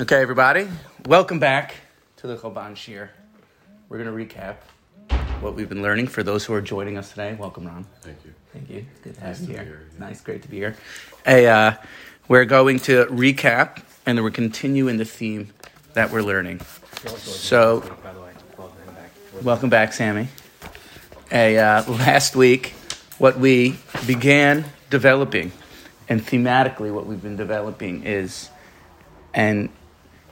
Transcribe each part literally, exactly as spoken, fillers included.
Okay, everybody, welcome back to the Choban Shir. We're going to recap what we've been learning. For those who are joining us today, welcome, Ron. Thank you. Thank you. It's good to have nice you here. here yeah. Nice, great to be here. Hey, uh, we're going to recap, and then we'll continue in the theme that we're learning. So, by the way, welcome back. Welcome back, Sammy. Hey, uh, last week, what we began developing, and thematically what we've been developing is, and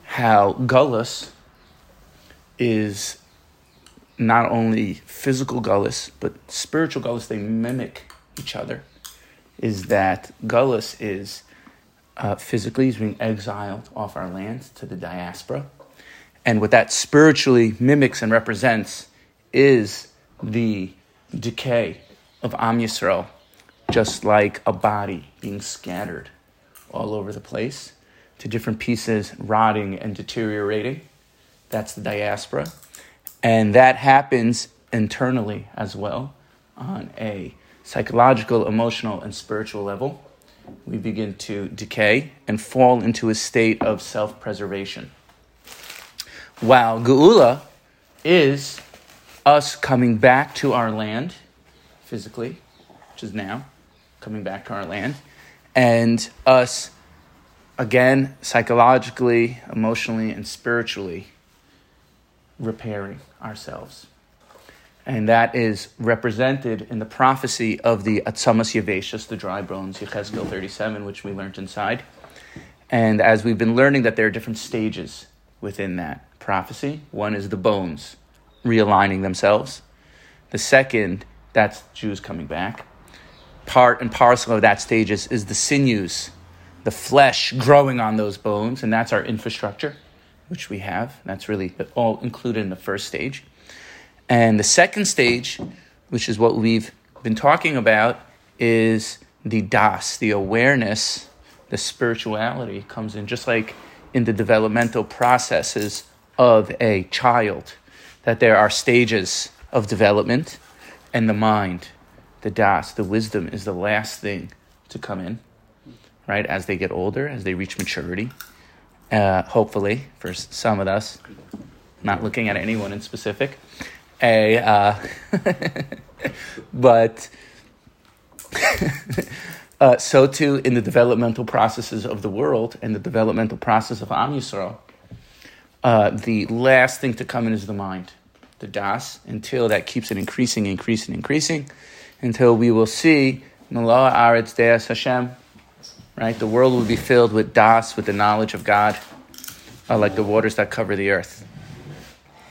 how Galus is not only physical Galus, but spiritual Galus, they mimic each other. Is that Galus is uh, physically, he's being exiled off our lands to the diaspora. And what that spiritually mimics and represents is the decay of Am Yisrael, just like a body being scattered all over the place to different pieces, rotting and deteriorating. That's the diaspora. And that happens internally as well on a psychological, emotional, and spiritual level. We begin to decay and fall into a state of self-preservation. While Geula is us coming back to our land physically, which is now, coming back to our land, and us again, psychologically, emotionally, and spiritually repairing ourselves. And that is represented in the prophecy of the Atzilas Yeveshus, the dry bones, Yechezkel thirty-seven, which we learned inside. And as we've been learning that there are different stages within that prophecy. One is the bones realigning themselves. The second, that's Jews coming back. Part and parcel of that stage is, is the sinews, the flesh growing on those bones, and that's our infrastructure, which we have. That's really all included in the first stage. And the second stage, which is what we've been talking about, is the das, the awareness, the spirituality comes in, just like in the developmental processes of a child, that there are stages of development, and the mind, the das, the wisdom is the last thing to come in. Right, as they get older, as they reach maturity, uh, hopefully, for some of us, not looking at anyone in specific, a, uh, but uh, so too in the developmental processes of the world and the developmental process of Am Yisrael, uh, the last thing to come in is the mind, the das, until that keeps it increasing, increasing, increasing, until we will see Mela Haaretz Deas Hashem. Right, the world will be filled with das, with the knowledge of God, uh, like the waters that cover the earth.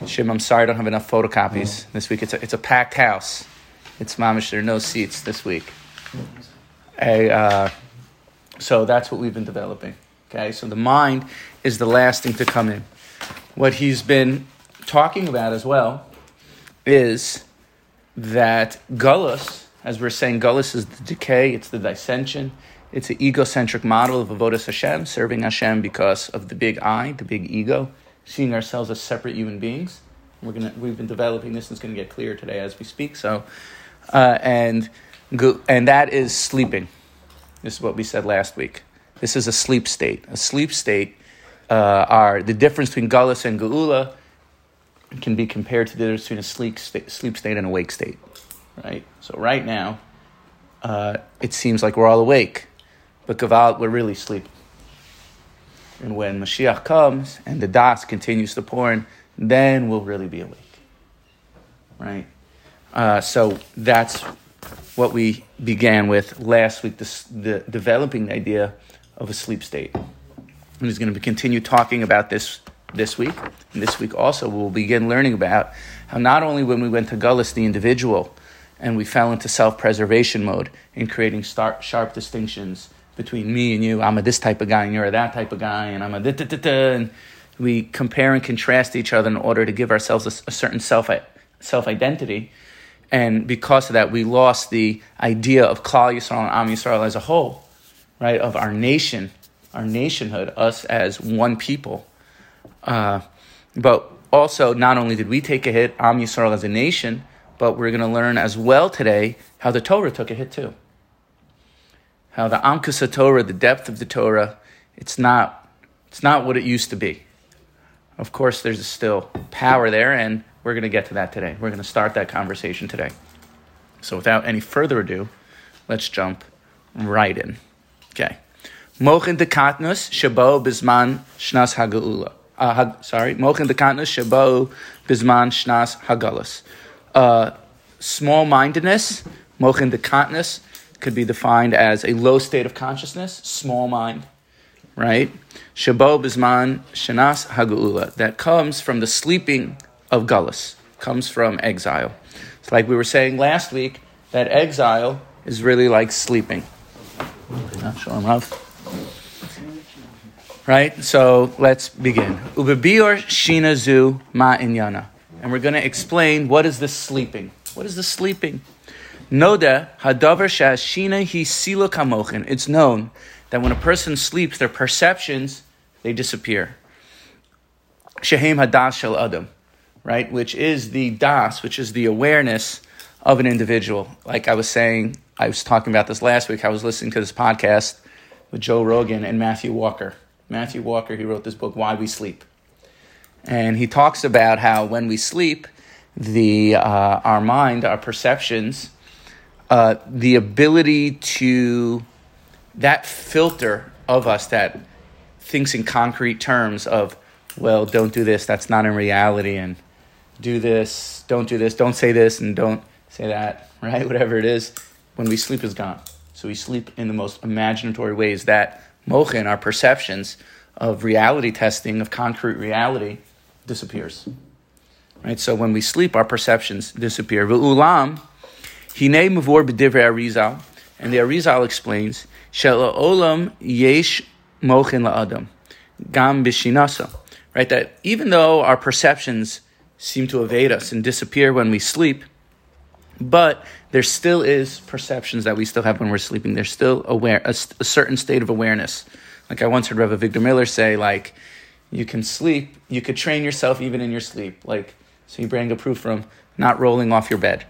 Shim, I'm sorry, I don't have enough photocopies this week. It's a, it's a packed house. It's mamish. There are no seats this week. A, uh, so that's what we've been developing. Okay, so the mind is the last thing to come in. What he's been talking about as well is that Galus, as we're saying, Galus is the decay. It's the dissension. It's an egocentric model of Avodis Hashem, serving Hashem because of the big I, the big ego, seeing ourselves as separate human beings. We're gonna, we've been developing this, and it's going to get clearer today as we speak. So, uh, and and that is sleeping. This is what we said last week. This is a sleep state. A sleep state uh, are the difference between Galus and Geula can be compared to the difference between a sleep state, sleep state and a wake state. Right. So right now, uh, it seems like we're all awake. But Gaval, we're really sleeping. And when Mashiach comes and the das continues to pour in, then we'll really be awake. Right? Uh, so that's what we began with last week, this, the developing the idea of a sleep state. And he's going to continue talking about this this week. And this week also we'll begin learning about how not only when we went to Galus, the individual, and we fell into self-preservation mode in creating start, sharp distinctions between me and you, I'm a this type of guy and you're a that type of guy, and I'm a da da da da, and we compare and contrast each other in order to give ourselves a, a certain self self identity, and because of that, we lost the idea of Klal Yisrael and Am Yisrael as a whole, right? Of our nation, our nationhood, us as one people. Uh, but also, not only did we take a hit, Am Yisrael as a nation, but we're going to learn as well today how the Torah took a hit too. How the Atika Stima, the depth of the Torah, it's not It's not what it used to be. Of course, there's still power there, and we're going to get to that today. We're going to start that conversation today. So without any further ado, let's jump right in. Okay. Mochin DeKatnus Shabo Bisman Shnas HaGeula. Uh, ha, sorry, Mochin DeKatnus Shabo Bisman Shnas HaGolus. Uh, small-mindedness, Mochin DeKatnus, could be defined as a low state of consciousness, small mind, right? Shabo Bisman Shnas HaGeula. That comes from the sleeping of Galus, comes from exile. It's like we were saying last week, that exile is really like sleeping. Not sure I'm rough. Right, so let's begin. Ubebior shinazu ma inyana, and we're going to explain what is this sleeping. What is the sleeping? Noda hadavar shashina hi sila kamochin. It's known that when a person sleeps, their perceptions they disappear. Shehem hadas shel adam, right, which is the das, which is the awareness of an individual. Like I was saying, I was talking about this last week. I was listening to this podcast with Joe Rogan and Matthew Walker. Matthew Walker, he wrote this book, Why We Sleep. And he talks about how when we sleep, the uh, our mind, our perceptions, uh, the ability to, that filter of us that thinks in concrete terms of, well, don't do this, that's not in reality, and do this, don't do this, don't say this, and don't say that, right? Whatever it is, when we sleep is gone. So we sleep in the most imaginatory ways that mochin, our perceptions of reality testing, of concrete reality, disappears. Right? So when we sleep, our perceptions disappear. V'ulam, hinei mavor b'divrei Arizal, and the Arizal explains, Shela'olam yesh mochin la'adam, gam b'shinasa. Right? That even though our perceptions seem to evade us and disappear when we sleep, but there still is perceptions that we still have when we're sleeping. There's still aware a, a certain state of awareness. Like I once heard Rabbi Victor Miller say, like, you can sleep, you could train yourself even in your sleep. Like, so you bring a proof from not rolling off your bed.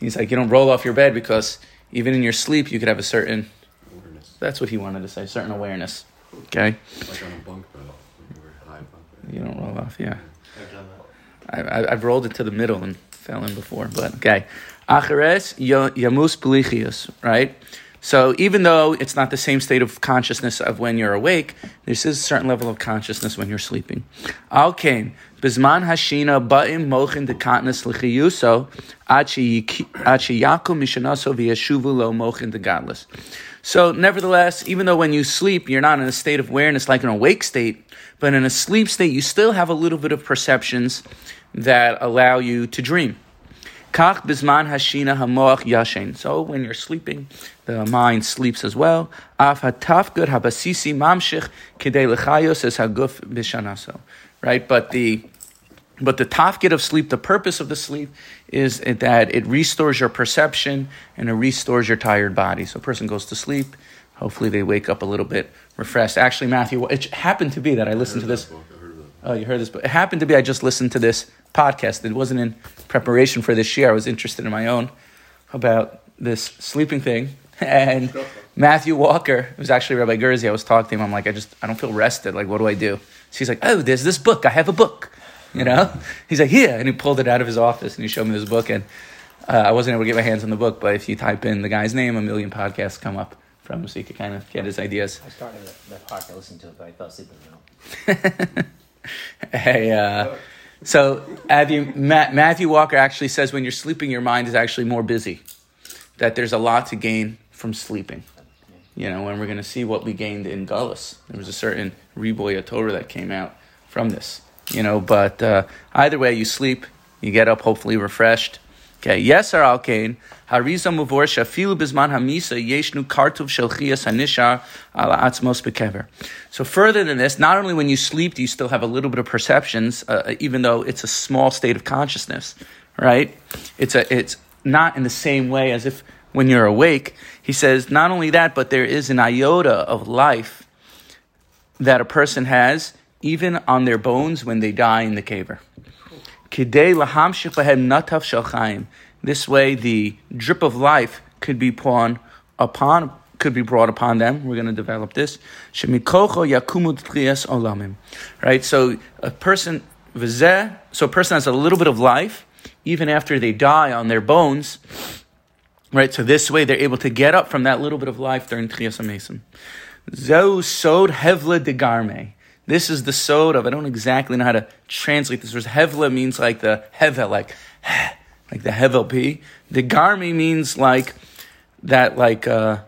He's like, you don't roll off your bed because even in your sleep, you could have a certain awareness. That's what he wanted to say, certain awareness. Okay? Like on a bunk bed, when you were high bunk bed. You don't roll off, yeah. I've done that. I, I, I've rolled it to the middle and fell in before, but okay. Acheres yamus pelichius, right? So even though it's not the same state of consciousness of when you're awake, this is a certain level of consciousness when you're sleeping. Alkein bisman hashina ba'im mochin dekatnus lechiyuso achi yakum mishanaso v'yeshuvu lo mochin deGadlus. So nevertheless, even though when you sleep, you're not in a state of awareness like an awake state, but in a sleep state, you still have a little bit of perceptions that allow you to dream. Kach bisman hashina hamoach yashen. So when you're sleeping, the mind sleeps as well. Af hatafgud habasisi mamshich kidei lechayos es haguf b'shanaso. Right, but the but the tafgid of sleep, the purpose of the sleep, is that it restores your perception and it restores your tired body. So a person goes to sleep. Hopefully they wake up a little bit refreshed. Actually, Matthew, it happened to be that I listened I to this. Oh, you heard this, but it happened to be I just listened to this podcast. It wasn't in preparation for this year. I was interested in my own about this sleeping thing. And Matthew Walker, it was actually Rabbi Gersey, I was talking to him. I'm like, I just, I don't feel rested. Like, what do I do? So he's like, oh, there's this book. I have a book, you know? He's like, yeah. And he pulled it out of his office and he showed me this book. And uh, I wasn't able to get my hands on the book, but if you type in the guy's name, a million podcasts come up from him so you can kind of get his ideas. I started that podcast, I listened to it, but I fell asleep in the middle. Hey, uh, so Matthew, Matthew Walker actually says when you're sleeping, your mind is actually more busy, that there's a lot to gain from sleeping. You know, and we're going to see what we gained in Galus. There was a certain Hevlei DeGarmi that came out from this, you know, but uh, either way, you sleep, you get up hopefully refreshed. Okay, yes, our Alkain, Hariza Mavor Shafilu Bisman Hamisa, Yeshnu Kartuv Shelchias Hanishar, Ala Atzmos Bekever. So, further than this, not only when you sleep do you still have a little bit of perceptions, uh, even though it's a small state of consciousness, right? It's a, it's not in the same way as if when you're awake. He says, not only that, but there is an iota of life that a person has, even on their bones when they die in the caver. This way, the drip of life could be poured upon could be brought upon them. We're going to develop this. Right? So a person, so a person has a little bit of life, even after they die on their bones, right? So this way they're able to get up from that little bit of life during Tchiyas HaMeisim. Zeu sod Hevlei DeGarmi. This is the sod of, I don't exactly know how to translate this. Hevla means like the Hevel, like, like the Hevel P. DeGarmi means like that, like, uh,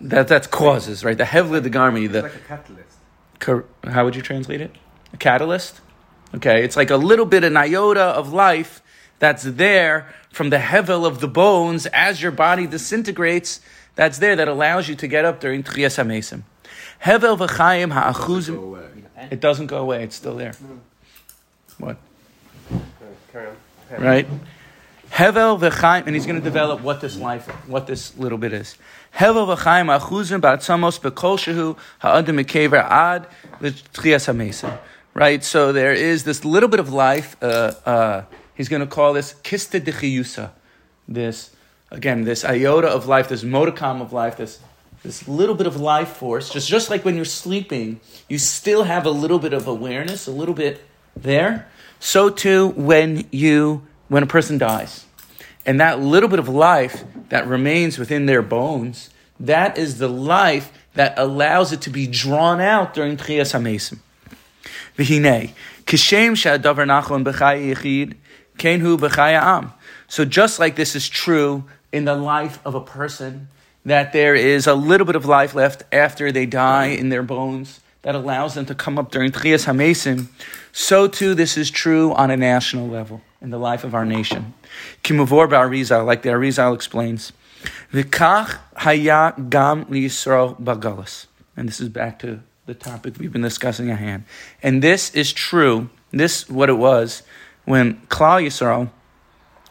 that that's causes, right? The Hevlei DeGarmi. The, it's like a catalyst. Cor- how would you translate it? A catalyst? Okay, it's like a little bit, an iota of life that's there from the Hevel of the bones as your body disintegrates. That's there that allows you to get up during Tchiyas HaMeisim. Hevel v'chaim ha'achuzim. It doesn't go away. It's still there. What? Carry on. Right? Hevel v'chaim, and he's going to develop what this life, what this little bit is. Hevel v'chaim ha'achuzim ba'atzamos b'kol shehu ha'adam mekever ad v'tchiyas ha'meisim. Right? So there is this little bit of life. Uh, uh, he's going to call this Kista DeChiyusa. This... Again, this iota of life, this modicum of life, this this little bit of life force, just, just like when you're sleeping, you still have a little bit of awareness, a little bit there. So too when you when a person dies. And that little bit of life that remains within their bones, that is the life that allows it to be drawn out during Tchiyas HaMeisim. V'hinei, kishem she'adavar nachon b'chai yichid, kein hu b'chai ha'am. So just like this is true in the life of a person, that there is a little bit of life left after they die in their bones that allows them to come up during Tchiyas HaMeisim, so too this is true on a national level in the life of our nation. Kimavor ba'Arizal, like the Arizal explains, V'kach haya gam liYisrael ba'Galus. And this is back to the topic we've been discussing at hand. And this is true, this what it was, when Klal Yisrael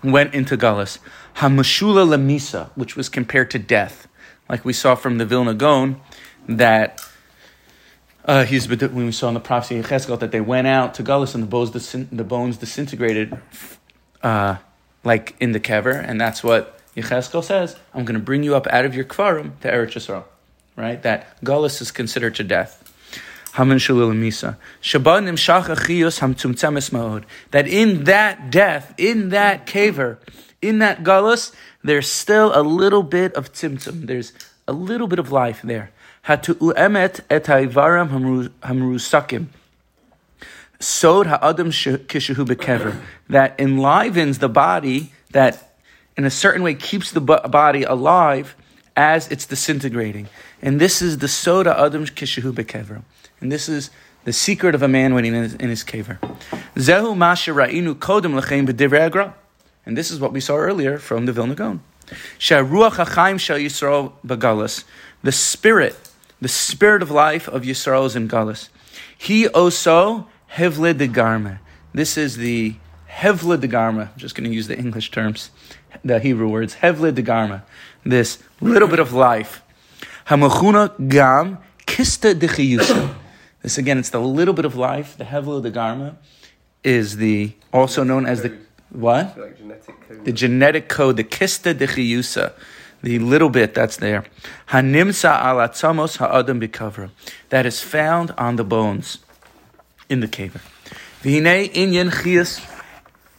went into Galus, hamashula lemisa, which was compared to death, like we saw from the Vilna Gaon, that uh, he's when we saw in the prophecy of Yechezkel that they went out to Galus and the bones, disin- the bones disintegrated, uh, like in the kever, and that's what Yechezkel says: "I'm going to bring you up out of your kvarim to Eretz Yisrael." Right? That Galus is considered to death. That in that death, in that kever, in that galus, there's still a little bit of tzimtzum. There's a little bit of life there. That enlivens the body, that in a certain way keeps the body alive as it's disintegrating. And this is the soda adam kishehu bekever. And this is the secret of a man when he is in his kever. Zehu masha ra'inu kodem lechem b'divrei agra. And this is what we saw earlier from the Vilna Gaon. She'ruach hachaim shel Yisrael b'galus. The spirit, the spirit of life of Yisrael is in galus. He also hevlei degarmi. This is the hevlei degarmi. I'm just going to use the English terms, the Hebrew words. Hevlei degarmi. This little bit of life. Hamachuna gam kista dechiyusa. This again, it's the little bit of life. The hevlei degarmi is the also known as the what? Like genetic code. The genetic code, the kista dechiyusa, the little bit that's there. Hanimsa ala tzamos ha'adam b'kavra, that is found on the bones in the kever. V'hinei inyan chiyus,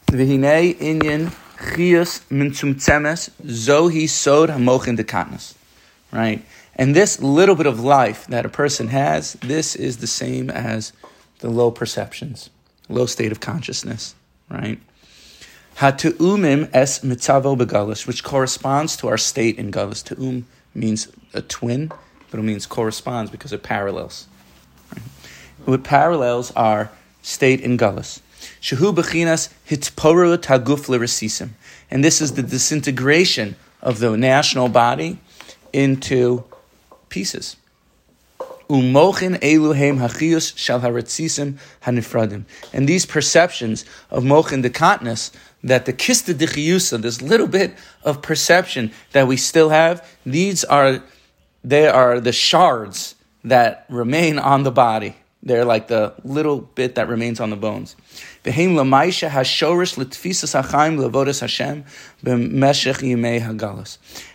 v'hinei inyan chiyus min tzumtzemes zohi sod hamochin dekatnus, right? And this little bit of life that a person has, this is the same as the low perceptions, low state of consciousness, right? Hatu'umim es mitzavo begalus, which corresponds to our state in galus. Tu'um means a twin, but it means corresponds because it parallels. Right? What parallels our state in galus. Shehu bechinas hitporut haguf l'resisim. And this is the disintegration of the national body into pieces. Umochin eluhem hachiyus shal haretzisim hanifradim. And these perceptions of mochin dekatnus, that the kista dechiyusa, this little bit of perception that we still have, these are, they are the shards that remain on the body. They're like the little bit that remains on the bones.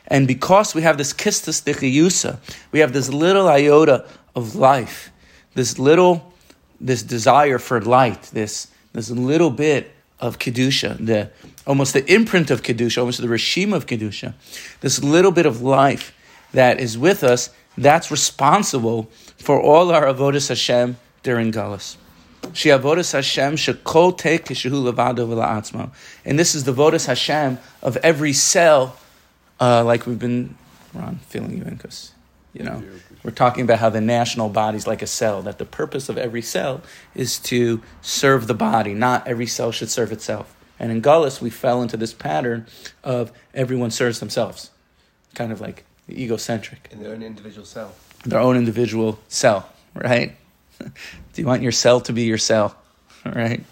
And because we have this Kista DeChiyusa, we have this little iota of life, this little, this desire for light, this this little bit of Kedusha, the almost the imprint of Kedusha, almost the Rishim of Kedusha, this little bit of life that is with us, that's responsible for all our Avodis Hashem during Galus. She Avodis Hashem shekol tekeshehu levado v'la'atzmo. And this is the Avodis Hashem of every cell, uh, like we've been, Ron, filling you in because, you know, we're talking about how the national body's like a cell, that the purpose of every cell is to serve the body. Not every cell should serve itself. And in Galus, we fell into this pattern of everyone serves themselves, kind of like the egocentric. In their own individual cell. Their own individual cell, right? Do you want your cell to be your cell, right?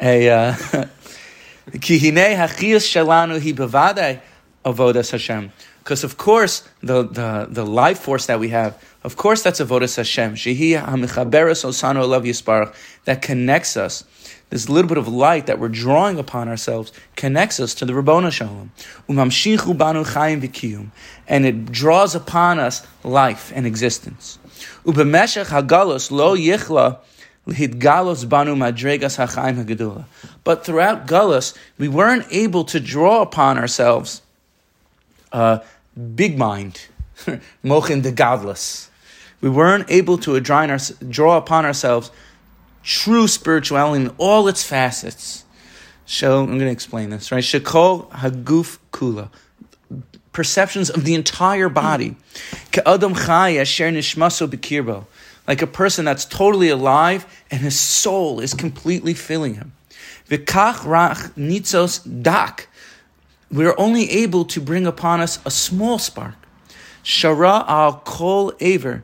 A uh, because of course the, the the life force that we have, of course that's Avodis Hashem. That connects us. This little bit of light that we're drawing upon ourselves connects us to the Ribbono Shalom. And it draws upon us life and existence. But throughout Galus, we weren't able to draw upon ourselves uh, big mind, Mochin HaGodlus. We weren't able to draw upon ourselves true spirituality in all its facets. So I'm going to explain this, right? Shekol haguf kula, perceptions of the entire body. Ke'adam chai asher nishmaso b'kirbo, like a person that's totally alive and his soul is completely filling him. V'kach rach nitzos dak, we're only able to bring upon us a small spark. Shara al kol aver,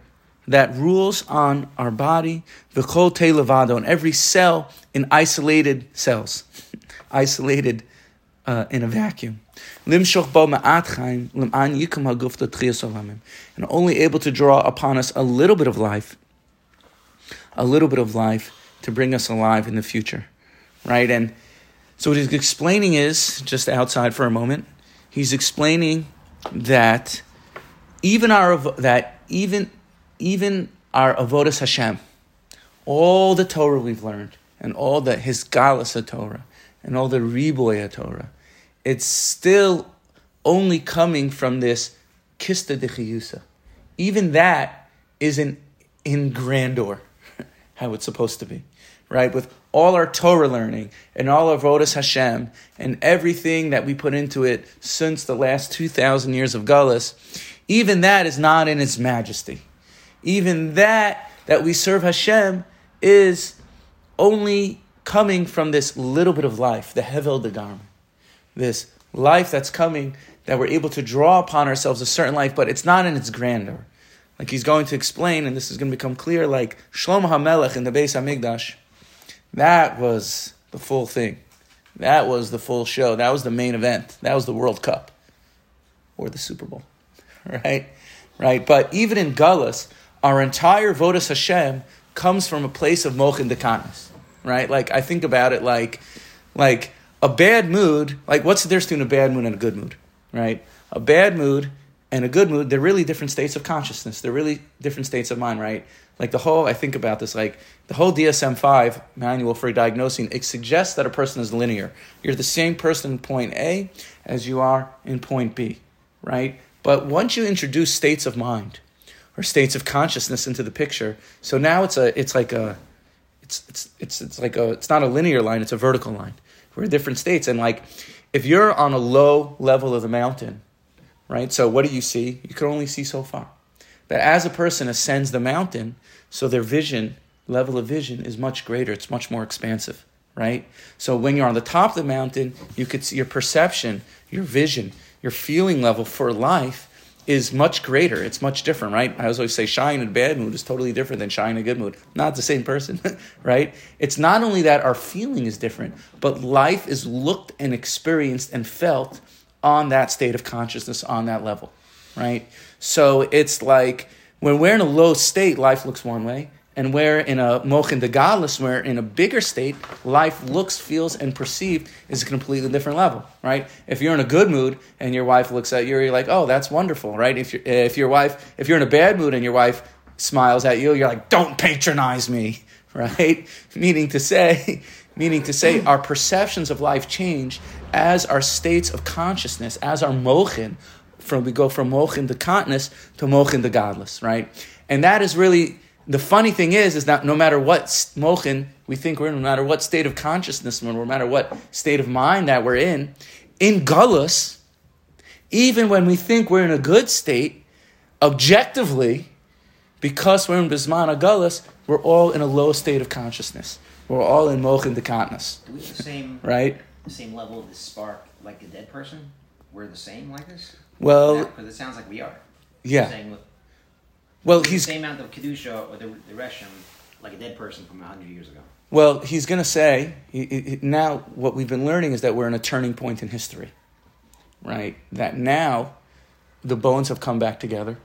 that rules on our body, v'chol te levado, and every cell in isolated cells, isolated uh, in a vacuum. Limshoch bo ma'at chaim, l'm'an yikum ha'guf l'tchiyas olamim, and only able to draw upon us a little bit of life, a little bit of life to bring us alive in the future, right? And so what he's explaining is, just outside for a moment, he's explaining that even our, that even, Even our Avodis Hashem, all the Torah we've learned, and all the Hizgalas HaTorah, and all the Riboy HaTorah, it's still only coming from this Kista DeChiyusa. Even that isn't in grandeur, how it's supposed to be, right? With all our Torah learning, and all our Avodis Hashem, and everything that we put into it since the last two thousand years of Galus, even that is not in its majesty. Even that, that we serve Hashem, is only coming from this little bit of life, the Hevlei DeGarmi. This life that's coming, that we're able to draw upon ourselves a certain life, but it's not in its grandeur. Like he's going to explain, and this is going to become clear, like Shlomo HaMelech in the Beis HaMikdash, that was the full thing. That was the full show. That was the main event. That was the World Cup. Or the Super Bowl. Right? Right? But even in Galus, our entire Avodis Hashem comes from a place of Mochin DeKatnus, right? Like, I think about it like, like a bad mood, like what's the difference between a bad mood and a good mood, right? A bad mood and a good mood, they're really different states of consciousness. They're really different states of mind, right? Like the whole, I think about this, like the whole D S M five, Manual for Diagnosing, it suggests that a person is linear. You're the same person in point A as you are in point B, right? But once you introduce states of mind, or states of consciousness into the picture. So now it's a, it's like a, it's it's it's it's like a, it's not a linear line. It's a vertical line. We're in different states, and like, if you're on a low level of the mountain, right? So what do you see? You can only see so far. But as a person ascends the mountain, so their vision, level of vision, is much greater. It's much more expansive, right? So when you're on the top of the mountain, you could see your perception, your vision, your feeling level for life is much greater. It's much different, right? I always say shy in a bad mood is totally different than shy in a good mood. Not the same person, right? It's not only that our feeling is different, but life is looked and experienced and felt on that state of consciousness, on that level, right? So it's like when we're in a low state, life looks one way. And where in a Mochin DeKatnus, where in a bigger state, life looks, feels, and perceived is a completely different level, right? If you're in a good mood and your wife looks at you, you're like, oh, that's wonderful, right? If you're, if your wife, if you're in a bad mood and your wife smiles at you, you're like, don't patronize me, right? Meaning to say, meaning to say, our perceptions of life change as our states of consciousness, as our Mochin, from we go from Mochin DeKatnus to Mochin DeGodlus, right? And that is really. The funny thing is, is that no matter what mochin we think we're in, no matter what state of consciousness, no matter what state of mind that we're in, in Galus, even when we think we're in a good state, objectively, because we're in Bismana Galus, we're all in a low state of consciousness. We're all in Mochin DeKatnus. Do we have the same, right? The same level of the spark like a dead person? We're the same like this? Well... Because it sounds like we are. Yeah. Well, he's the same amount of Kedusha or the, the Reshim like a dead person from one hundred years ago. Well, he's going to say, he, he, now what we've been learning is that we're in a turning point in history, right? That now the bones have come back together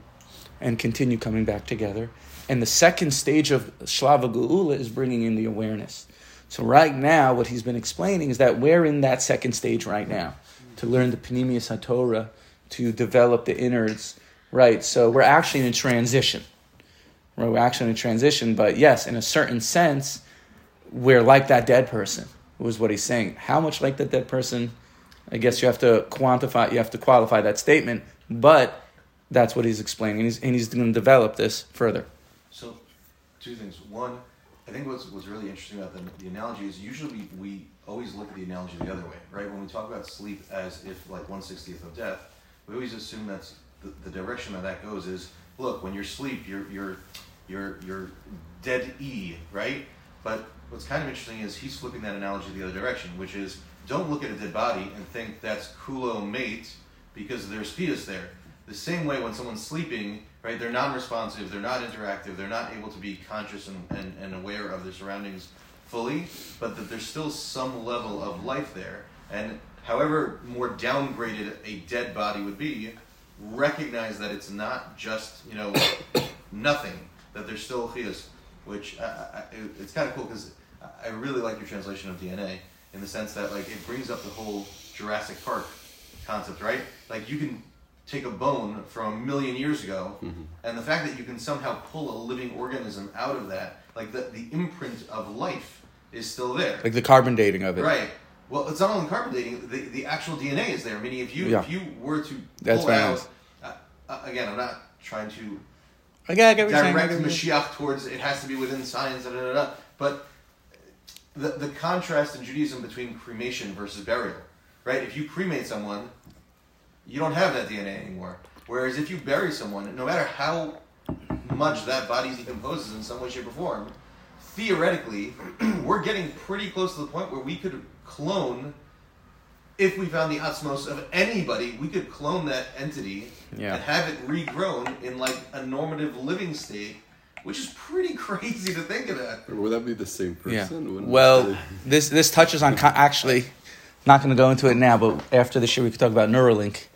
and continue coming back together. And the second stage of Shlava Geula is bringing in the awareness. So right now, what he's been explaining is that we're in that second stage right now, to learn the Pnimius HaTorah, to develop the innards. Right, so we're actually in a transition. Right, we're actually in a transition, but yes, in a certain sense, we're like that dead person, was what he's saying. How much like that dead person? I guess you have to quantify, you have to qualify that statement, but that's what he's explaining, and he's, and he's going to develop this further. So, two things. One, I think what's, what's really interesting about the, the analogy is usually we always look at the analogy the other way, right? When we talk about sleep as if like one sixtieth of death, we always assume that's The, the direction that that goes is, look, when you're asleep, you're you're you're you're dead e, right? But what's kind of interesting is he's flipping that analogy the other direction, which is don't look at a dead body and think that's kulo mate because there's fetus there. The same way when someone's sleeping, right, they're non-responsive, they're not interactive, they're not able to be conscious and, and, and aware of their surroundings fully, but that there's still some level of life there. And however more downgraded a dead body would be, recognize that it's not just, you know, nothing, that there's still chiyus, which I, I, it's kind of cool because I really like your translation of D N A in the sense that, like, it brings up the whole Jurassic Park concept, right? Like, you can take a bone from a million years ago, mm-hmm. and the fact that you can somehow pull a living organism out of that, like, the, the imprint of life is still there. Like the carbon dating of it. Right. Well, it's not only carbon dating. The, the actual D N A is there. Meaning, if you yeah. if you were to pull That's out, uh, uh, again, I'm not trying to okay, direct Mashiach towards it has to be within science. Da, da, da, da. But the the contrast in Judaism between cremation versus burial, right? If you cremate someone, you don't have that D N A anymore. Whereas if you bury someone, no matter how much that body decomposes in some way, shape, or form, theoretically, we're getting pretty close to the point where we could clone, if we found the osmos of anybody, we could clone that entity yeah. and have it regrown in like a normative living state, which is pretty crazy to think about. Would that be the same person? Yeah. Well, this this touches on, con- actually, not going to go into it now, but after this year we could talk about Neuralink,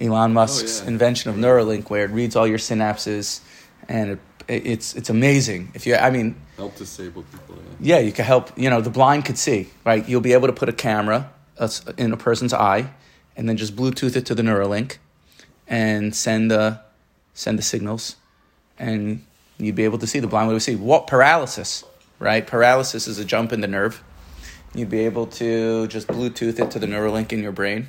Elon Musk's oh, yeah. invention of Neuralink, where it reads all your synapses and it It's it's amazing. If you, I mean, help disabled people. Yeah. yeah, you can help. You know, the blind could see, right? You'll be able to put a camera in a person's eye, and then just Bluetooth it to the Neuralink, and send the send the signals, and you'd be able to see. The blind would see. What paralysis, right? Paralysis is a jump in the nerve. You'd be able to just Bluetooth it to the Neuralink in your brain,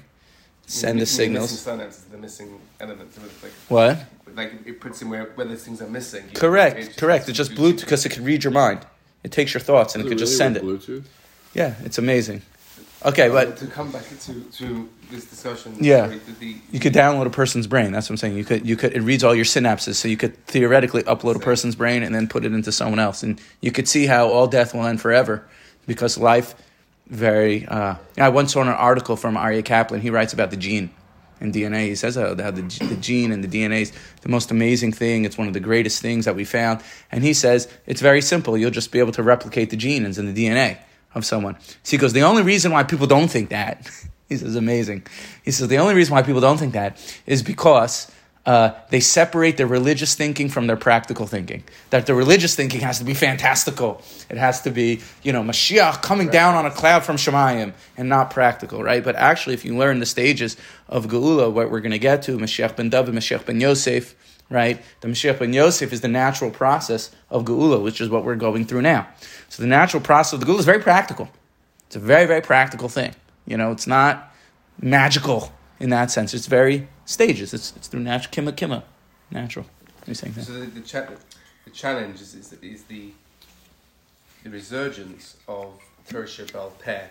send the signals. The missing synapses, the missing elements. Like, what? Like, it puts in where, where those things are missing. Correct, know, it correct. It's just Bluetooth, because it can read your mind. It takes your thoughts and it, it can really just send it. Bluetooth? Yeah, it's amazing. Okay, but... Um, to come back to, to this discussion... Yeah, sorry, the, the, you could download a person's brain. That's what I'm saying. You could, you could. It reads all your synapses, so you could theoretically upload a person's brain and then put it into someone else. And you could see how all death will end forever, because life... Very. Uh, I once saw an article from Arya Kaplan. He writes about the gene and D N A. He says oh, how the, the gene and the D N A is the most amazing thing. It's one of the greatest things that we found. And he says it's very simple. You'll just be able to replicate the genes and the D N A of someone. So he goes, the only reason why people don't think that, he says, amazing. He says, the only reason why people don't think that is because uh, they separate their religious thinking from their practical thinking. That the religious thinking has to be fantastical. It has to be, you know, Mashiach coming right. down on a cloud from Shemayim, and not practical, right? But actually, if you learn the stages of Geula, what we're going to get to, Mashiach ben David, Mashiach ben Yosef, right? The Mashiach ben Yosef is the natural process of Geula, which is what we're going through now. So the natural process of the Geula is very practical. It's a very, very practical thing. You know, it's not magical in that sense. It's very stages. It's it's through natural, kima, kima, natural. What are you saying? So the, the, cha- the challenge is, is, is the the resurgence of Torah She'Ba'al Peh,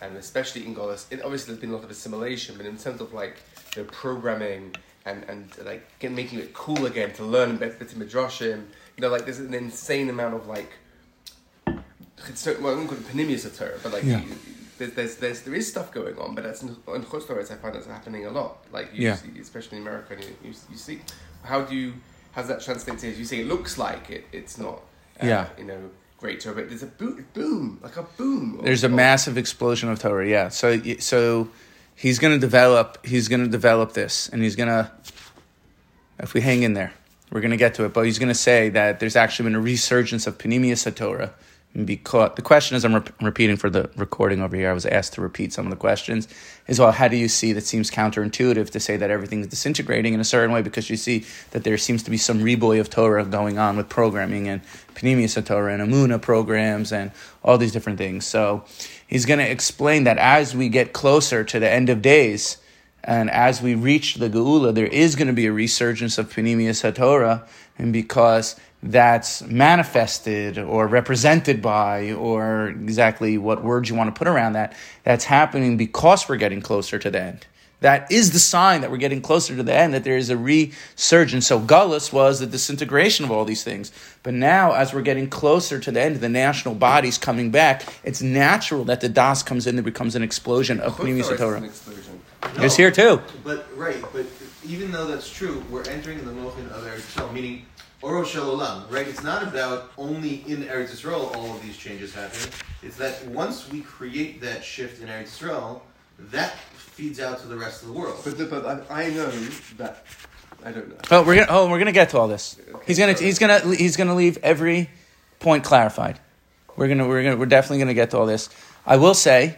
and especially in Galus. Obviously, there's been a lot of assimilation, but in terms of like the programming and, and like making it cool again to learn better midrashim, you know, like there's an insane amount of like, well, I wouldn't call it panimiyus of Torah, but like. Yeah. You, There's, there's, there's, there is stuff going on, but that's in Chutzlaretz. I find that's happening a lot. Like, you yeah. see, especially in America, and you, you, you see how do you how's that translate to? You say it looks like it, it's not. Uh, yeah. You know, great Torah, but there's a boom, boom like a boom. There's a massive explosion of Torah. Yeah. So, so he's going to develop. He's going to develop this, and he's going to. If we hang in there, we're going to get to it. But he's going to say that there's actually been a resurgence of Panimiyus HaTorah. Because the question is, I'm, re- I'm repeating for the recording over here, I was asked to repeat some of the questions, is, well, how do you see that seems counterintuitive to say that everything is disintegrating in a certain way, because you see that there seems to be some rebuy of Torah going on with programming and Panimiyus HaTorah and Amunah programs and all these different things. So he's going to explain that as we get closer to the end of days and as we reach the Geula, there is going to be a resurgence of Panimiyus HaTorah, and because that's manifested or represented by, or exactly what words you want to put around that, that's happening because we're getting closer to the end. That is the sign that we're getting closer to the end, that there is a resurgence. So Galus was the disintegration of all these things. But now, as we're getting closer to the end, the national body's coming back. It's natural that the das comes in, there becomes an explosion of Panimiyus HaTorah. No, it's here too. But, right, but even though that's true, we're entering the Mochin of Eretz Yisrael, meaning Oro Shel, right? It's not about only in Eretz Yisrael all of these changes happen. It's that once we create that shift in Eretz Yisrael, that feeds out to the rest of the world. But, the, but I, I know that I don't know. Oh, we're gonna, oh, we're gonna get to all this. Okay, he's gonna, sorry. he's gonna, he's gonna leave every point clarified. We're gonna, we're gonna, we're definitely gonna get to all this. I will say,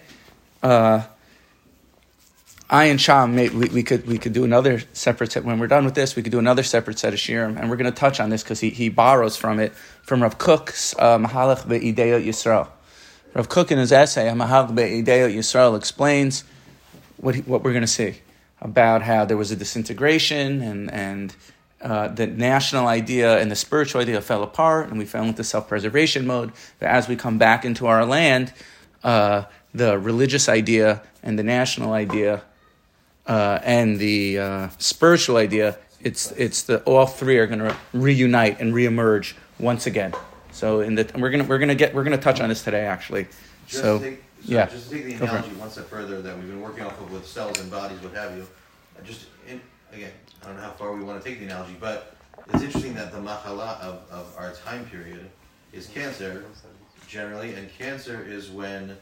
uh, I and Sham, we, we could we could do another separate set. When we're done with this, we could do another separate set of shirim, and we're going to touch on this because he, he borrows from it, from Rav Kook's uh, Mahalach Be'ideot Yisrael. Rav Kook, in his essay, Mahalach Be'ideot Yisrael, explains what he, what we're going to see about how there was a disintegration, and, and uh, the national idea and the spiritual idea fell apart, and we fell into self-preservation mode. But as we come back into our land, uh, the religious idea and the national idea Uh, and the uh, spiritual idea, it's it's the all three are going to reunite and reemerge once again. So in the we're gonna we're gonna get we're gonna touch on this today actually. Just so to take, sorry, yeah, just to take the analogy one step further that we've been working off of with cells and bodies, what have you. Just in, again, I don't know how far we want to take the analogy, but it's interesting that the mahala of, of our time period is cancer generally, and cancer is when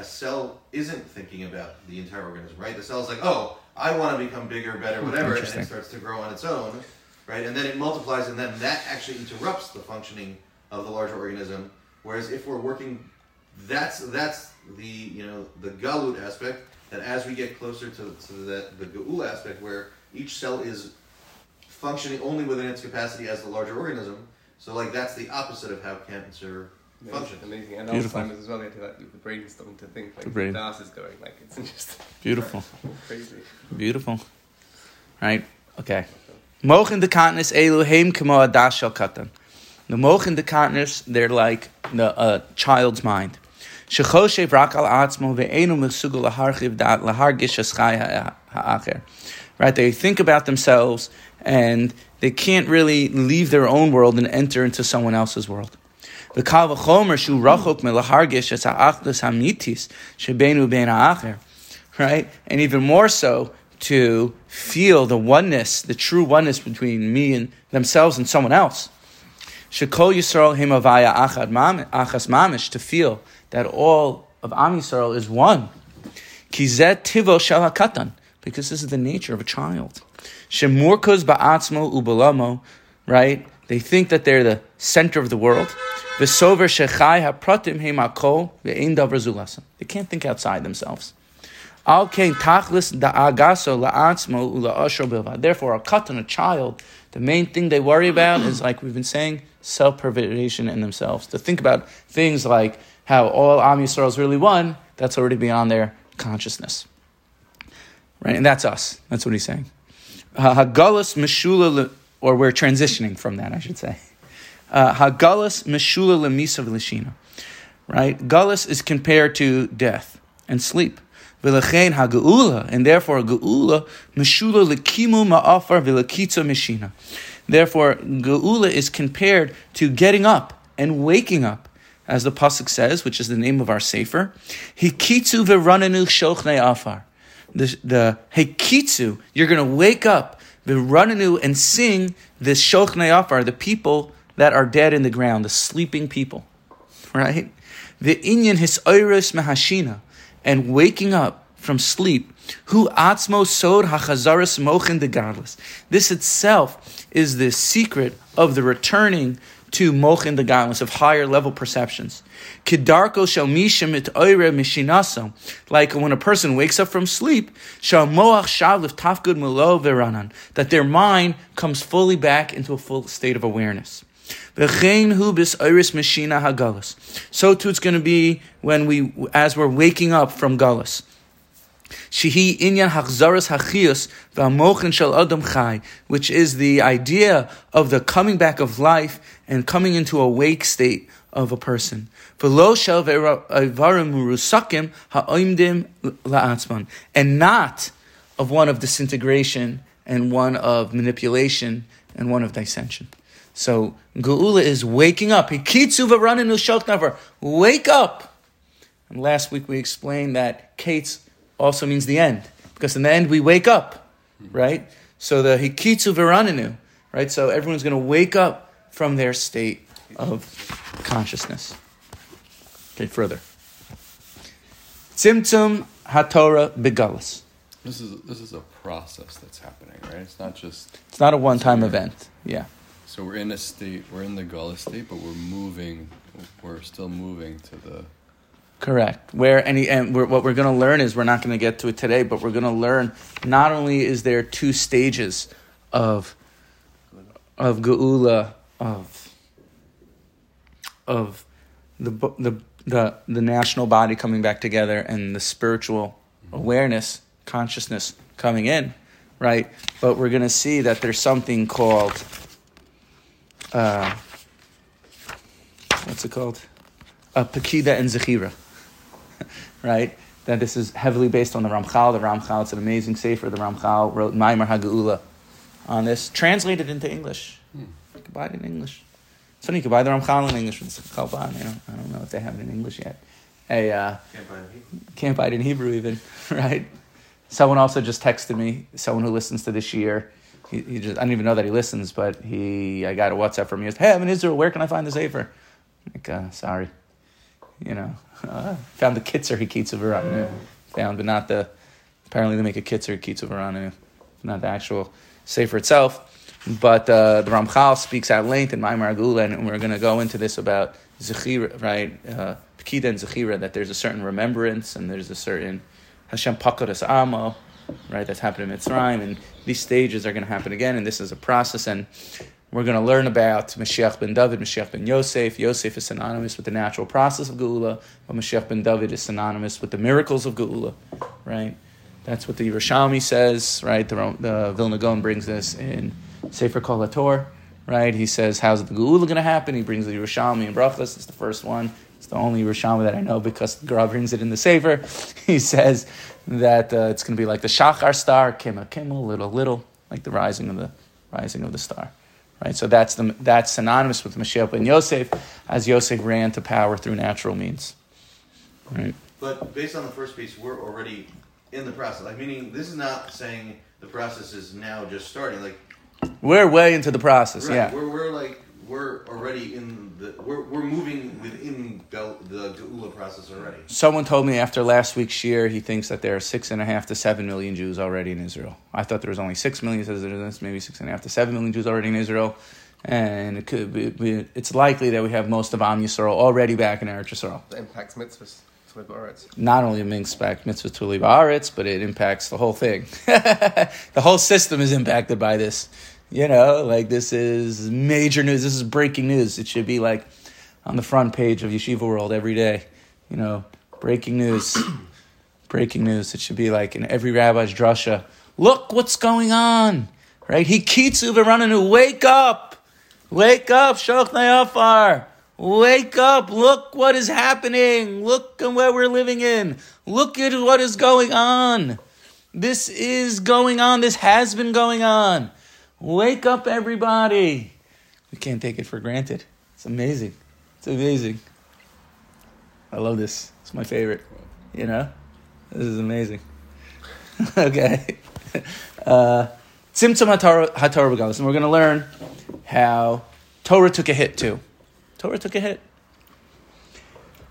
a cell isn't thinking about the entire organism, right? The cell's like, oh, I want to become bigger, better, whatever, and it starts to grow on its own, right? And then it multiplies, and then that actually interrupts the functioning of the larger organism. Whereas if we're working, that's that's the, you know, the galut aspect, that as we get closer to, to that, the geula aspect, where each cell is functioning only within its capacity as the larger organism. So, like, that's the opposite of how cancer functions. Amazing. And Alzheimer's as well, they that the brain is starting to think, like, the das is going, like, it's interesting. Beautiful. Crazy. Beautiful. Right? Okay. Mochin DeKatnus elu heim kamo adas shel katan. The Mochin DeKatnus, they're like the uh, child's mind. Shechoshev rak al atzmo ve'enu mesugu laharchiv dat lahargish haschai ha'acher. Right? They think about themselves, and they can't really leave their own world and enter into someone else's world. The kavachomer shu rachok melahargish as ha'achdus hamitis shebenu ben ha'acher, right? And even more so to feel the oneness, the true oneness between me and themselves and someone else. Shekol Yisrael himavaya achad achas mamish, to feel that all of Am Yisrael is one. Kizet tivo shel hakatan, because this is the nature of a child. Shemurkuz ba'atzmo ubalamo, right? They think that they're the center of the world. V'sover shechai hapratim heimakol ve'ein davar zulasan. They can't think outside themselves. Al kein tachlis da'agaso la'atzmo ula'ashro bilvad. Therefore, a katan, a child, the main thing they worry about is, like we've been saying, self-preservation in themselves. To think about things like how all Am Yisrael is really one, that's already beyond their consciousness. Right? And that's us. That's what he's saying. Hagalus meshula, or we're transitioning from that, I should say. Hagalus meshula lemisav lishina. Right? Galus is compared to death and sleep. V'lechein ha-geula, and therefore geula meshula lekimu ma'afar v'lekitza mishina. Therefore, geula is compared to getting up and waking up, as the pasuk says, which is the name of our sefer. Hikitzu v'ranenu shochnei afar. The, the hikitzu, you're going to wake up v'ranenu and sing the shochnei afar, the people that are dead in the ground, the sleeping people, right? V'inyan hisoyrus mehashina. And waking up from sleep, who atzmo sod hachazaris mochin DeGarmi. This itself is the secret of the returning to mochin DeGarmi, of higher level perceptions. Kedarko shel mishim et oire mishinaso, like when a person wakes up from sleep, shal moach shavlif tafgud melo veranan, that their mind comes fully back into a full state of awareness. So too it's going to be when we, as we're waking up from galus. Which is the idea of the coming back of life and coming into a wake state of a person. And not of one of disintegration and one of manipulation and one of dissension. So Geula is waking up. Wake up. And last week we explained that Kates also means the end, because in the end we wake up, right? So the hikitsu veraninu, right? So everyone's going to wake up from their state of consciousness. Okay, further. Tzimtzum haTorah begalus. This is this is a process that's happening, right? It's not just. It's not a one-time event. Yeah. So we're in a state, we're in the Gala state, but we're moving, we're still moving to the... Correct. Where any, and we're, what we're going to learn is, we're not going to get to it today, but we're going to learn, not only is there two stages of of Geula, of of the the the, the national body coming back together and the spiritual mm-hmm. awareness, consciousness coming in, right? But we're going to see that there's something called... Uh, what's it called? A uh, Pekida and Zechira, right? That this is heavily based on the Ramchal. The Ramchal, it's an amazing sefer. The Ramchal wrote Maimar HaGeula on this, translated into English. Hmm. You could buy it in English. It's funny, you could buy the Ramchal in English. It's called, I don't, I don't know if they have it in English yet. Hey, uh, can't buy it in Hebrew. Can't buy it in Hebrew even, right? Someone also just texted me, someone who listens to this year. He, he just, I don't even know that he listens, but he, I got a WhatsApp from him. He goes, hey, I'm in Israel. Where can I find the Sefer? Like, uh, sorry. You know, uh, found the Kitzer Hikitzu Veranu. Found, but not the, apparently they make a Kitzer Hikitzu Veranu, not the actual Sefer itself. But uh, the Ramchal speaks at length in Maimar HaGeula, and we're going to go into this about Zechira, right? Uh, Pekida and Zechira, that there's a certain remembrance, and there's a certain Hashem Pakodas Amo, right, that's happened in Mitzrayim, and these stages are going to happen again, and this is a process, and we're going to learn about Mashiach ben David, Mashiach ben Yosef. Yosef is synonymous with the natural process of Geula, but Mashiach ben David is synonymous with the miracles of Geula, right? That's what the Yerushalmi says, right? The, the Vilna Gaon brings this in Sefer Kol HaTorah, right? He says, how's the Geula going to happen? He brings the Yerushalmi and Brachas, it's the first one. It's the only Yerushalmi that I know because Gra brings it in the Sefer. He says that uh, it's going to be like the Shachar star, Kema Kema, little little, like the rising of the rising of the star, right? So that's the that's synonymous with Mashiach ben Yosef, as Yosef ran to power through natural means, right? But based on the first piece, we're already in the process. Like meaning, this is not saying the process is now just starting. Like we're way into the process. Right. Yeah, we're we're like. we're already in the we're we're moving within the, the Geula process already. Someone told me after last week's year, he thinks that there are six and a half to seven million Jews already in Israel. I thought there was only six million. Says there's maybe six and a half to seven million Jews already in Israel, and it could be. It's likely that we have most of Am Yisrael already back in Eretz Yisrael. It impacts mitzvahs. Not only impacts mitzvah tuli ba'aretz, but it impacts the whole thing. The whole system is impacted by this. You know, like this is major news. This is breaking news. It should be like on the front page of Yeshiva World every day. You know, breaking news. Breaking news. It should be like in every rabbi's drasha. Look what's going on. Right? Hikitzu v'rananu. Wake up. Wake up. Shochnei Afar. Wake up, look what is happening, look at where we're living in, look at what is going on. This is going on, this has been going on. Wake up, everybody. We can't take it for granted. It's amazing. It's amazing. I love this. It's my favorite. You know? This is amazing. Okay. Uh, Tzimtzum HaTorah Galus. And we're going to learn how Torah took a hit too. Torah took a hit.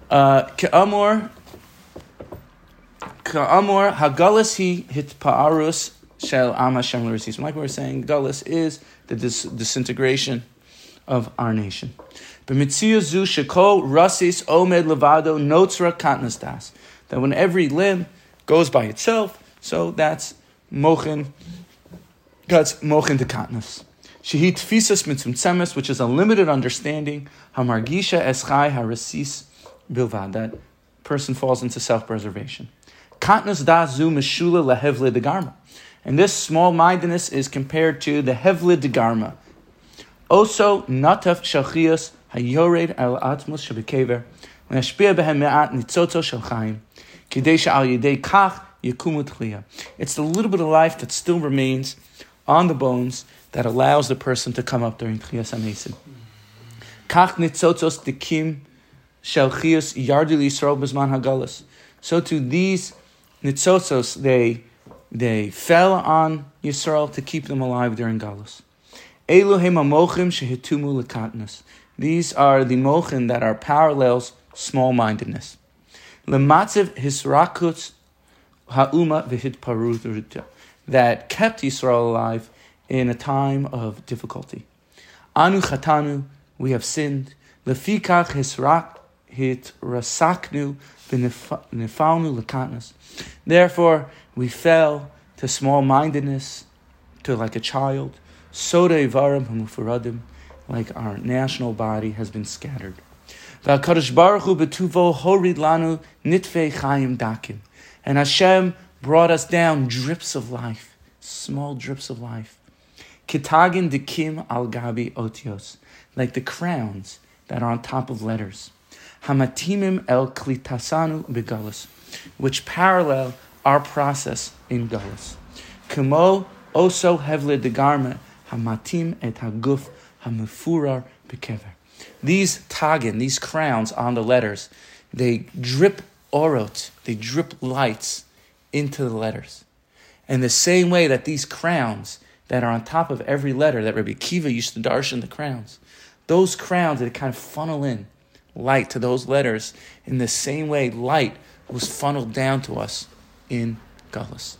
Ka'amor, ka'amor haGalus hi hitpa'arus shel Am Hashem l'Rishis. Like we were saying, Galus is the dis- disintegration of our nation. B'mitziyu zu shekol rasis omed levado notzra katnas das. That when every limb goes by itself, so that's mochin. That's mochin DeKatnus. Shehi tfisas mitzumtzemes, which is a limited understanding, hamargisha eschai harasis bilvad, that person falls into self-preservation. Katnus das zu meshula lehevlei DeGarmi. And this small-mindedness is compared to the Hevlei DeGarmi. Also, nataf shalchias hayored al atmos shabekever, v'nashpia behem me'at nitzotzo shalchaim, kidei she'al yidei kach yikumu tchiyah. It's the little bit of life that still remains on the bones that allows the person to come up during Tchiyas HaMeisim. Kach nitzotzos dikim shel chiyus yardu l'Yisrael b'zman haGalus. So to these nitzotzos, they they fell on Yisrael to keep them alive during Galus. Elu heim hamochim shehitumu l'katnus. These are the mochim that are parallels small-mindedness. L'matziv hisrakuts ha'uma v'hitparut, that kept Yisrael alive in a time of difficulty. Anu chatanu, we have sinned. Lefikach hisrak hit rasaknu v'nefalnu l'katnas. Therefore, we fell to small-mindedness, to like a child. Soda ivarim hamufuradim, like our national body has been scattered. V'akadosh baruch hu betuvo horid lanu nitvei chayim dakim. And Hashem brought us down drips of life, small drips of life. Kitagin dikim al gabi otios, like the crowns that are on top of letters. Hamatimim el klitasanu begalus, which parallel our process in galus. Kemo oso hevle degarme hamatim et haguf hamefurar bekever. These tagin, these crowns on the letters, they drip orot, they drip lights into the letters. In the same way that these crowns that are on top of every letter, that Rabbi Akiva used to darshan the crowns, those crowns that kind of funnel in light to those letters, in the same way light was funneled down to us in Galus.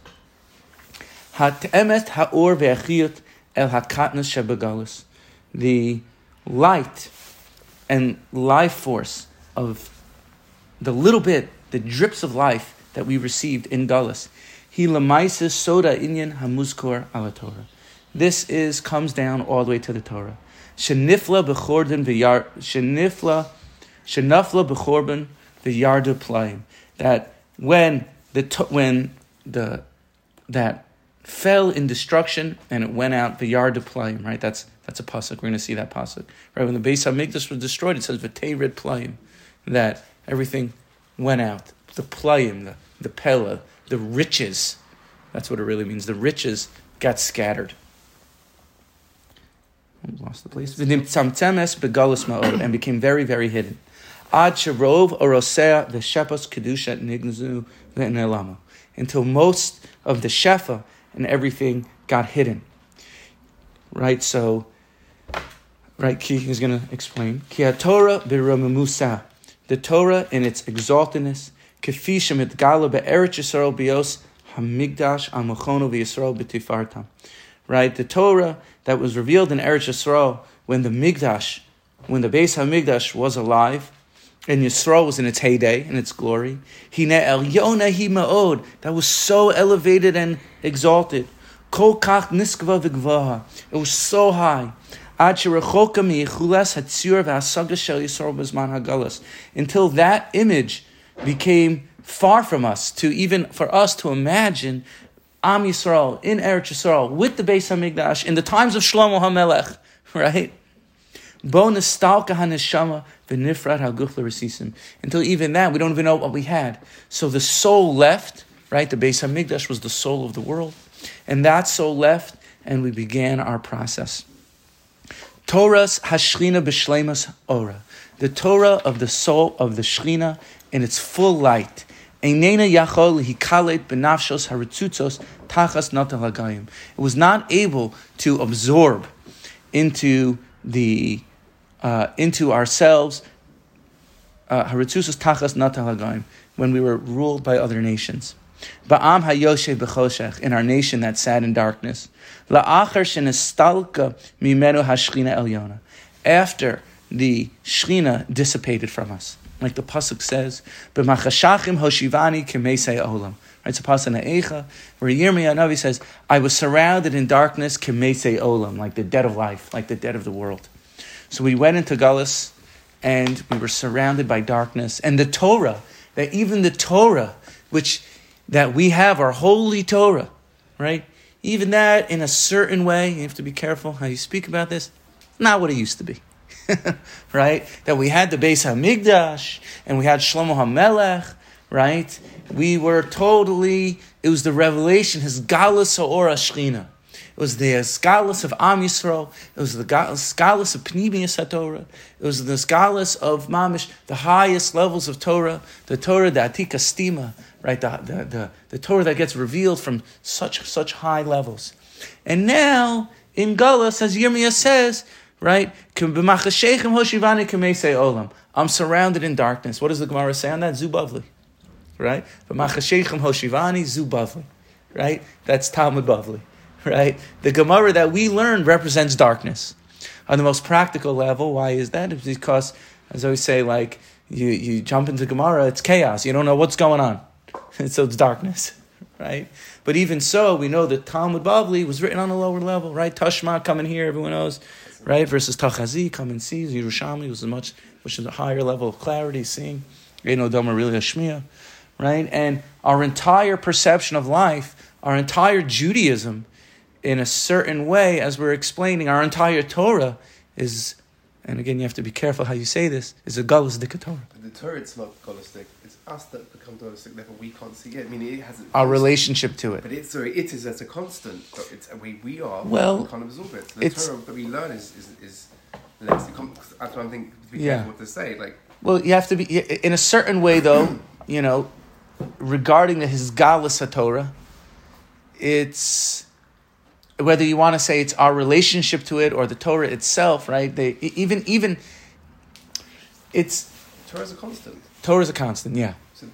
Hatemet ha'or ve'achiyot el hakatnus shebegalus. The light and life force of the little bit, the drips of life that we received in Galus. He lemaises soda inyan hamuzkor ala Torah. This is comes down all the way to the Torah. Shenifla bechorben v'yar shenifla shenafla bechorben v'yardu playim. That when the when the that fell in destruction and it went out v'yardu playim. Right, that's that's a pasuk. We're going to see that pasuk. Right, when the Beis HaMikdash was destroyed, it says v'teirid playim, that everything went out. The playim, the the pella. The riches, that's what it really means. The riches got scattered. I lost the place. And became very, very hidden. Until most of the shefa and everything got hidden. Right, so right? Ki is going to explain. Ki ha-Torah b'romemusa, the Torah in its exaltedness. Kefi shemitgala be'eretz Yisrael bios hamigdash al-mochono v'Yisrael b'tifartam. Right, the Torah that was revealed in Eretz Yisrael when the Mikdash, when the Beis HaMikdash was alive, and Yisrael was in its heyday, in its glory. Hine elyonahi ma'od, that was so elevated and exalted. Kol kach niskva v'gvaha, it was so high. Ad sherechoka mi'ichulas hatzur v'hasaga shel Yisrael b'zman haGalus, until that image became far from us, to even for us to imagine Am Yisrael, in Eretz Yisrael, with the Beis HaMikdash, in the times of Shlomo HaMelech, right? Bo nistalka haneshama v'nifrat ha'guch l'resisim. Until even that, we don't even know what we had. So the soul left, right? The Beis HaMikdash was the soul of the world. And that soul left, and we began our process. Torah's hashchina b'shleimas ora. The Torah of the soul of the Shechina in its full light. It was not able to absorb into the uh, into ourselves uh, when we were ruled by other nations. In our nation that sat in darkness, after the Shechina dissipated from us. Like the pasuk says, "B'machashachim hoshivani k'meisei olam." Right, it's a pasuk in Eicha where Yirmiyah Navi says, "I was surrounded in darkness k'meisei olam," like the dead of life, like the dead of the world. So we went into Galus, and we were surrounded by darkness. And the Torah, that even the Torah, which that we have, our holy Torah, right? Even that, in a certain way, you have to be careful how you speak about this. Not what it used to be. Right? That we had the Beis HaMikdash and we had Shlomo HaMelech, right? We were totally, it was the revelation, Hizgalas HaTorah Shechina. It was the Hizgalas of Am Yisrael. It was the Hizgalas of Pnimiyas HaTorah. It was the Hizgalas of Mamish, the highest levels of Torah, the Torah, the Atika Stima, right? The, the, the, the Torah that gets revealed from such, such high levels. And now, in Galus, as Yirmiyah says, right? I'm surrounded in darkness. What does the Gemara say on that? Zubavli. Right? Zubavli. Right? That's Talmud Bavli. Right? The Gemara that we learned represents darkness. On the most practical level, why is that? It's because, as I always say, like, you, you jump into Gemara, it's chaos. You don't know what's going on. And so it's darkness. Right? But even so, we know that Talmud Bavli was written on a lower level. Right? Tashma, come in here, everyone knows. Right, versus Tachazi, come and see. Yerushalmi was a much, which is a higher level of clarity, seeing. Ain't no dama really hashmiya, right? And our entire perception of life, our entire Judaism, in a certain way, as we're explaining, our entire Torah is, and again, you have to be careful how you say this, is a galus dikatorah. The Torah, it's not golistic. It's us that become golistic, therefore we can't see it. I mean, it hasn't... Our relationship to it. But it's, sorry, it is as a constant. But it's a way we are, well, we can't absorb it. So the Torah that we learn is... is, is less. That's what I'm thinking, to be yeah. careful what to say. Like, well, you have to be... In a certain way, though, you know, regarding the Hizgalas HaTorah, it's... Whether you want to say it's our relationship to it or the Torah itself, right? They Even... even it's... Torah is a constant. Torah is a constant, yeah. So,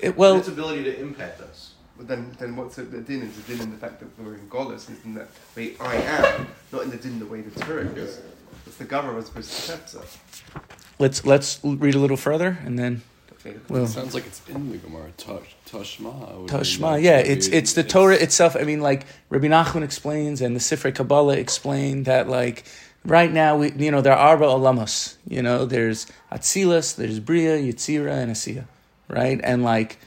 it, well, its ability to impact us. But then, then what's it, the din is the din in the fact that we're in Galus, is in that way I am, not in the din the way the Torah is. It's the government as opposed to the Tepsa. Let's let's read a little further and then. Okay. We'll, it sounds like it's in the Gemara. Tosh, Toshma. Toshma, yeah. It's it's the it's, Torah itself. I mean, like Rabbi Nachman explains and the Sifrei Kabbalah explain that, like. Right now, we you know, there are Arba Olamos. You know, there's Atzilas, there's Bria, Yetzira, and Asiya, right? And like,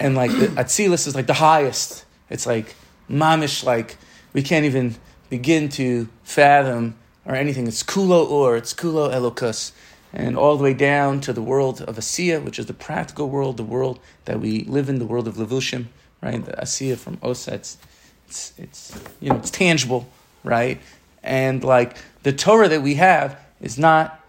and like the Atzilas is like the highest. It's like mamish, like we can't even begin to fathom or anything. It's Kulo Or, it's Kulo Elokus, and all the way down to the world of Asiya, which is the practical world, the world that we live in, the world of Levushim, right? The Asiya from Osa, it's, it's, it's you know, it's tangible, right? And like the Torah that we have is not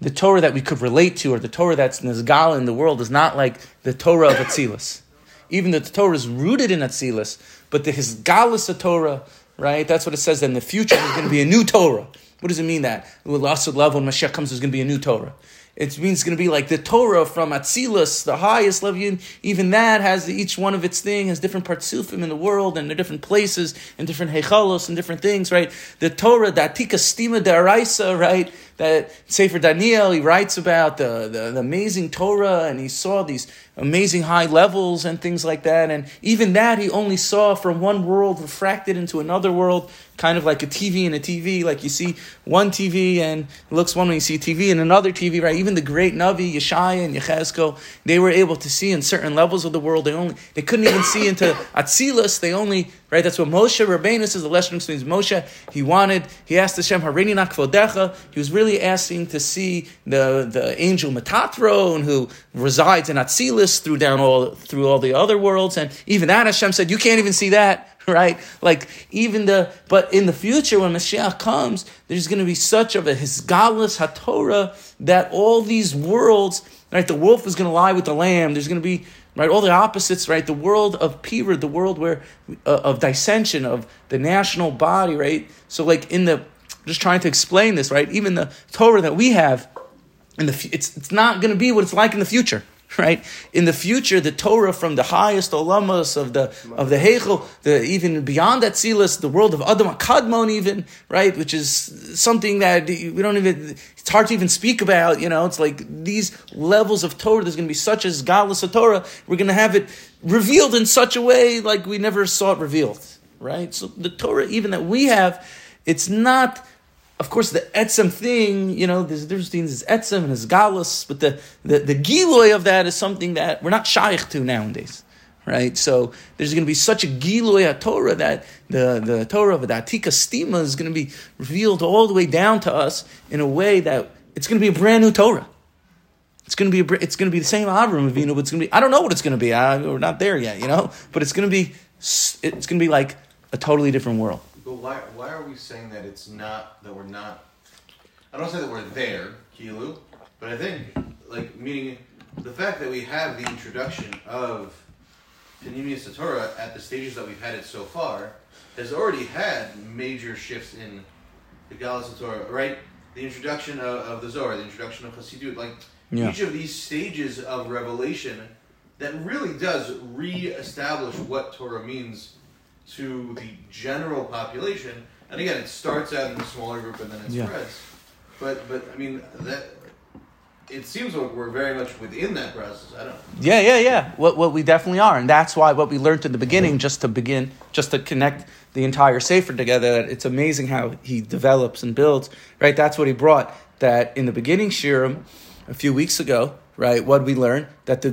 the Torah that we could relate to, or the Torah that's nizgala in the world is not like the Torah of Atzilas. Even though the Torah is rooted in Atzilas, but the Hizgalas HaTorah, right? That's what it says. That in the future, there's going to be a new Torah, What does it mean that? With Lasud love, when Mashiach comes, there's going to be a new Torah. It means it's going to be like the Torah from Atzilas, the highest level. Even that has each one of its thing, has different partsufim in the world and the different places and different hechalos and different things, right? The Torah, the Atika Stima deraisa, right? That Sefer Daniel, he writes about the, the, the amazing Torah, and he saw these amazing high levels and things like that. And even that he only saw from one world refracted into another world, kind of like a T V and a T V. Like you see one T V and it looks one way, you see a T V and another T V, right? Even the great Navi, Yeshaya and Yechezkel, they were able to see in certain levels of the world. They only they couldn't even see into Atzilas. They only, right? That's what Moshe Rabbeinu says. The Lashon explains Moshe. He wanted, he asked Hashem, Harini na kvodecha. He was really asking to see the, the angel Metatron who resides in Atzilas through down all through all the other worlds. And even that Hashem said, you can't even see that. Right? Like, even the, but in the future, when Mashiach comes, there's going to be such of a Hizgalas HaTorah that all these worlds, right? The wolf is going to lie with the lamb. There's going to be, right? All the opposites, right? The world of Pirud, the world where, uh, of dissension, of the national body, right? So, like, in the, just trying to explain this, right? Even the Torah that we have, in the, it's, it's not going to be what it's like in the future. Right? In the future, the Torah from the highest olamas of the of the Heichel, the even beyond that Atzilas, the world of Adam HaKadmon even, right? Which is something that we don't even, it's hard to even speak about, you know? It's like these levels of Torah, there's going to be such as Galus of Torah, we're going to have it revealed in such a way like we never saw it revealed, right? So the Torah even that we have, it's not... Of course, the etzem thing, you know, there's different things, there's etzem and there's galus, but the, the, the giloy of that is something that we're not shaykh to nowadays, right? So there's going to be such a giloy at Torah that the, the Torah of the Atika Stima is going to be revealed all the way down to us in a way that it's going to be a brand new Torah. It's going to be a, it's going to be the same Avraham Avinu, but it's going to be, I don't know what it's going to be. I, we're not there yet, you know, but it's going to be, it's going to be like a totally different world. But why why are we saying that it's not, that we're not, I don't say that we're there, Kilu, but I think, like, meaning the fact that we have the introduction of Pnimius Torah at the stages that we've had it so far has already had major shifts in the Galus Torah, right? The introduction of, of the Zohar, the introduction of Hasidut, like, yeah. Each of these stages of revelation that really does reestablish what Torah means to the general population, and again, it starts out in a smaller group and then it yeah. spreads. But, but I mean, that it seems like we're very much within that process. I don't. know. Yeah, yeah, yeah. What, what we definitely are, and that's why what we learned in the beginning, just to begin, just to connect the entire Sefer together. It's amazing how he develops and builds. Right, that's what he brought. That in the beginning shirim, a few weeks ago, right, what we learned that the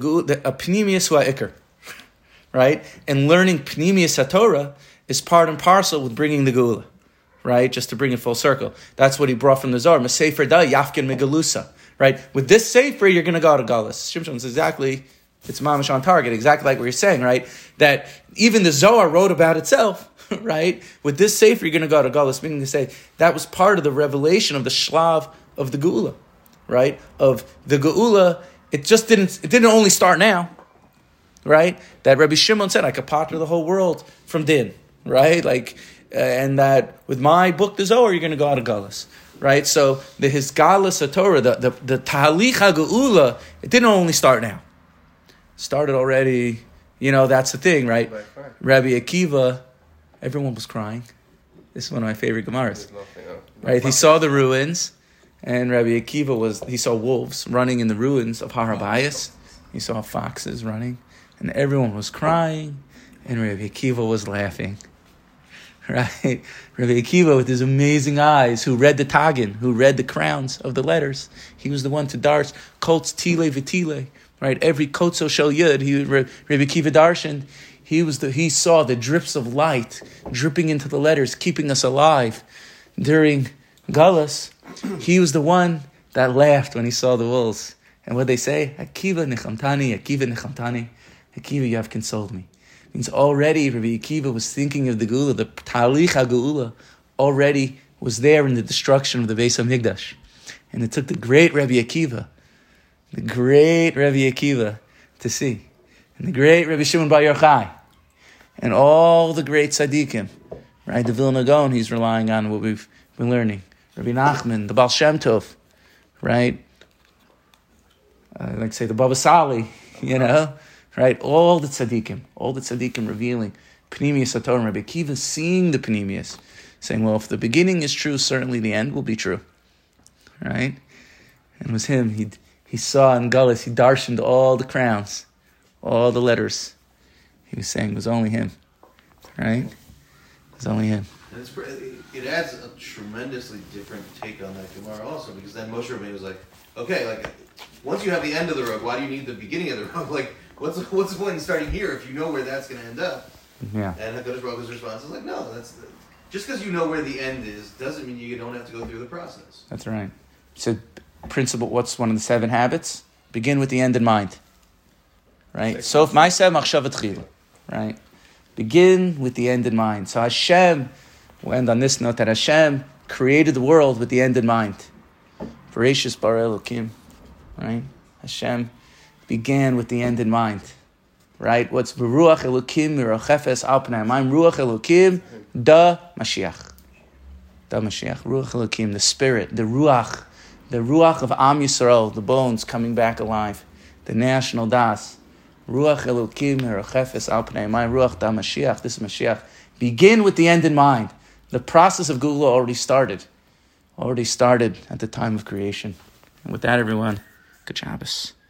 a pnimius wa ikar. Right? And learning Pnimius HaTorah is part and parcel with bringing the Geula, right? Just to bring it full circle. That's what he brought from the Zohar. Mesefer da Yafkin Megalusa, right? With this Sefer, you're going to go to Galus. Shimshon's exactly, it's mamash on target, exactly like what you're saying, right? That even the Zohar wrote about itself, right? With this Sefer, you're going to go to Galus, meaning to say that was part of the revelation of the Shlav of the Geula, right? Of the Geula, it just didn't, it didn't only start now. Right, that Rabbi Shimon said, I could potter the whole world from din. Right, like, uh, and that with my book, the Zohar, you're going to go out of Galus. Right, so the Hizgalas HaTorah, the the the Tahalich HaGeula, it didn't only start now. Started already, you know. That's the thing, right? Right, right. Rabbi Akiva, everyone was crying. This is one of my favorite Gemaras. Right, he saw the ruins, and Rabbi Akiva was he saw wolves running in the ruins of Har Habayis. He saw foxes running. And everyone was crying, and Rabbi Akiva was laughing, right? Rabbi Akiva with his amazing eyes, who read the Taggin, who read the crowns of the letters. He was the one to darsh, Kotz Tile Vitile, right? Every Kotzo Shel Yud, he, Rabbi Akiva darshaned. He was the, he saw the drips of light dripping into the letters, keeping us alive. During Galus, he was the one that laughed when he saw the wolves. And what they say? Akiva Nechamtani, Akiva Nechamtani. Akiva, you have consoled me. It means already Rabbi Akiva was thinking of the Geula, the Tahalich HaGeula already was there in the destruction of the Beis HaMikdash. And it took the great Rabbi Akiva, the great Rabbi Akiva to see. And the great Rabbi Shimon Bar Yochai. And all the great Tzaddikim, right? The Vilna Gaon he's relying on what we've been learning. Rabbi Nachman, the Baal Shem Tov, right? Uh, like say the Baba Sali, you know, right? All the tzaddikim, all the tzaddikim revealing Pnimius HaTorah. Rabbi Akiva seeing the Pnimius, saying, well, if the beginning is true, certainly the end will be true, right? And it was him. He he saw in Galus, he darshaned all the crowns, all the letters. He was saying it was only him, right? It was only him. And it's, it adds a tremendously different take on that Gemara also, because then Moshe Rabbeinu was like, okay, like once you have the end of the road, why do you need the beginning of the road? Like, what's what's the point in starting here if you know where that's going to end up? Yeah. And HaKadosh Baruch Hu's response is like, no, that's the, just because you know where the end is doesn't mean you don't have to go through the process. That's right. So, principle. What's one of the seven habits? Begin with the end in mind. Right. So if my seven machshava tchila. Right. Begin with the end in mind. So Hashem, we'll end on this note that Hashem created the world with the end in mind. Bereshis bara Elokim. Right? Hashem began with the end in mind. Right? What's Ruach Elokim Mirachefes al pnei? I'm Ruach Elokim da Mashiach. Da Mashiach. Ruach Elokim, the spirit, the Ruach, the Ruach of Am Yisrael, the bones coming back alive, the national das. Ruach Elokim Mirachefes al pnei. I'm Ruach da Mashiach. This is Mashiach. Begin with the end in mind. The process of Geula already started. Already started at the time of creation. And with that, everyone, good Shabbos.